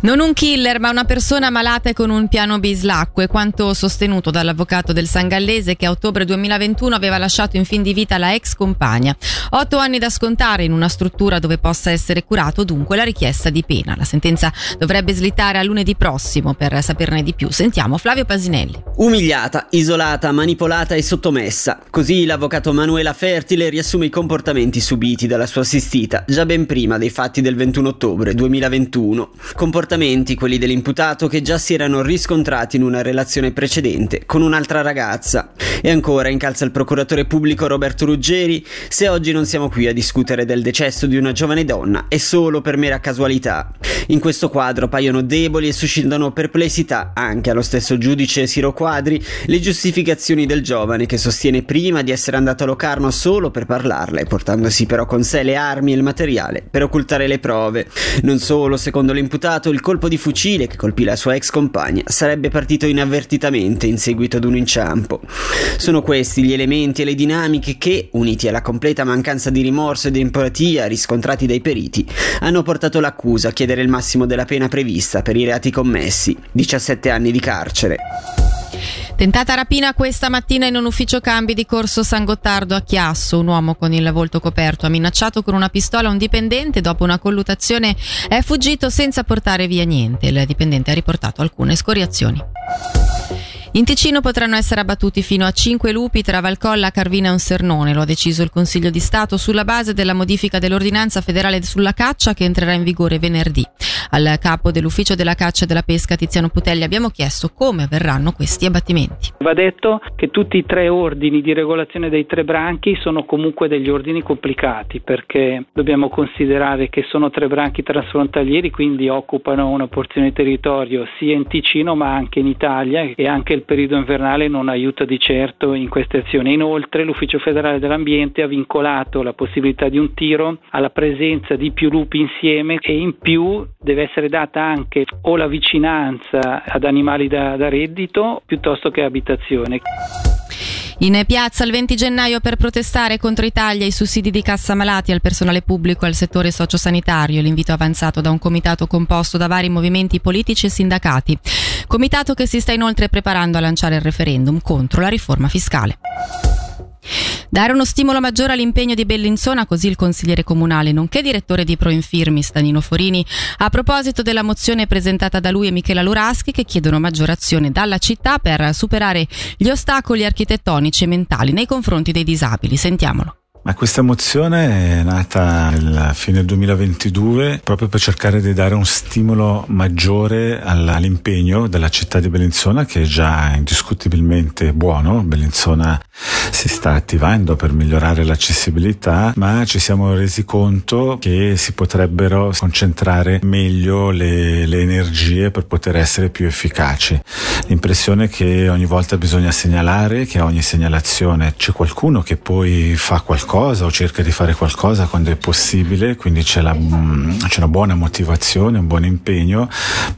Non un killer, ma una persona malata e con un piano bislacco, è quanto sostenuto dall'avvocato del Sangallese, che a ottobre 2021 aveva lasciato in fin di vita la ex compagna. 8 anni da scontare in una struttura dove possa essere curato, dunque, la richiesta di pena. La sentenza dovrebbe slittare a lunedì prossimo. Per saperne di più sentiamo Flavio Pasinelli. Umiliata, isolata, manipolata e sottomessa. Così l'avvocato Manuela Fertile riassume i comportamenti subiti dalla sua assistita già ben prima dei fatti del 21 ottobre 2021. Comportamenti, quelli dell'imputato, che già si erano riscontrati in una relazione precedente con un'altra ragazza. E ancora, incalza il procuratore pubblico Roberto Ruggeri: se oggi non siamo qui a discutere del decesso di una giovane donna è solo per mera casualità. In questo quadro paiono deboli e suscitano perplessità anche allo stesso giudice Siro Quadri le giustificazioni del giovane, che sostiene prima di essere andato a Locarno solo per parlarle, portandosi però con sé le armi e il materiale per occultare le prove. Non solo, secondo l'imputato, il colpo di fucile che colpì la sua ex compagna sarebbe partito inavvertitamente in seguito ad un inciampo. Sono questi gli elementi e le dinamiche che, uniti alla completa mancanza di rimorso e di empatia riscontrati dai periti, hanno portato l'accusa a chiedere il massimo della pena prevista per i reati commessi, 17 anni di carcere. Tentata rapina questa mattina in un ufficio cambi di Corso San Gottardo a Chiasso. Un uomo con il volto coperto ha minacciato con una pistola un dipendente. Dopo una colluttazione è fuggito senza portare via niente. Il dipendente ha riportato alcune scoriazioni. In Ticino potranno essere abbattuti fino a 5 lupi tra Valcolla, Carvina e Orsernone. Lo ha deciso il Consiglio di Stato sulla base della modifica dell'ordinanza federale sulla caccia, che entrerà in vigore venerdì. Al capo dell'ufficio della caccia e della pesca, Tiziano Putelli, abbiamo chiesto come avverranno questi abbattimenti. Va detto che tutti i 3 ordini di regolazione dei 3 branchi sono comunque degli ordini complicati, perché dobbiamo considerare che sono 3 branchi transfrontalieri, quindi occupano una porzione di territorio sia in Ticino ma anche in Italia, e anche il periodo invernale non aiuta di certo in queste azioni. Inoltre l'Ufficio Federale dell'Ambiente ha vincolato la possibilità di un tiro alla presenza di più lupi insieme, e in più deve essere data anche o la vicinanza ad animali da reddito piuttosto che abitazione. In piazza il 20 gennaio per protestare contro i tagli ai sussidi di cassa malati, al personale pubblico e al settore sociosanitario. L'invito avanzato da un comitato composto da vari movimenti politici e sindacati. Comitato che si sta inoltre preparando a lanciare il referendum contro la riforma fiscale. Dare uno stimolo maggiore all'impegno di Bellinzona, così il consigliere comunale, nonché direttore di Proinfirmi, Stanino Forini, a proposito della mozione presentata da lui e Michela Luraschi, che chiedono maggiore azione dalla città per superare gli ostacoli architettonici e mentali nei confronti dei disabili. Sentiamolo. Ma questa mozione è nata alla fine del 2022 proprio per cercare di dare un stimolo maggiore all'impegno della città di Bellinzona, che è già indiscutibilmente buono. Bellinzona si sta attivando per migliorare l'accessibilità, ma ci siamo resi conto che si potrebbero concentrare meglio le energie per poter essere più efficaci. L'impressione è che ogni volta bisogna segnalare, che a ogni segnalazione c'è qualcuno che poi fa qualcosa o cerca di fare qualcosa quando è possibile, quindi c'è una buona motivazione, un buon impegno,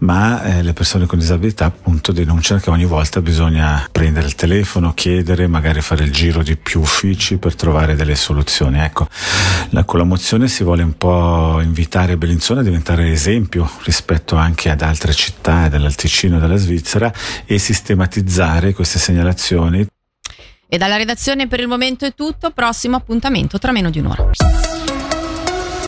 ma le persone con disabilità appunto denunciano che ogni volta bisogna prendere il telefono, chiedere, magari fare il giro di più uffici per trovare delle soluzioni. Ecco, con la mozione si vuole un po' invitare Bellinzona a diventare esempio rispetto anche ad altre città dell'Alticino e della Svizzera, e sistematizzare queste segnalazioni. E dalla redazione per il momento è tutto, prossimo appuntamento tra meno di un'ora.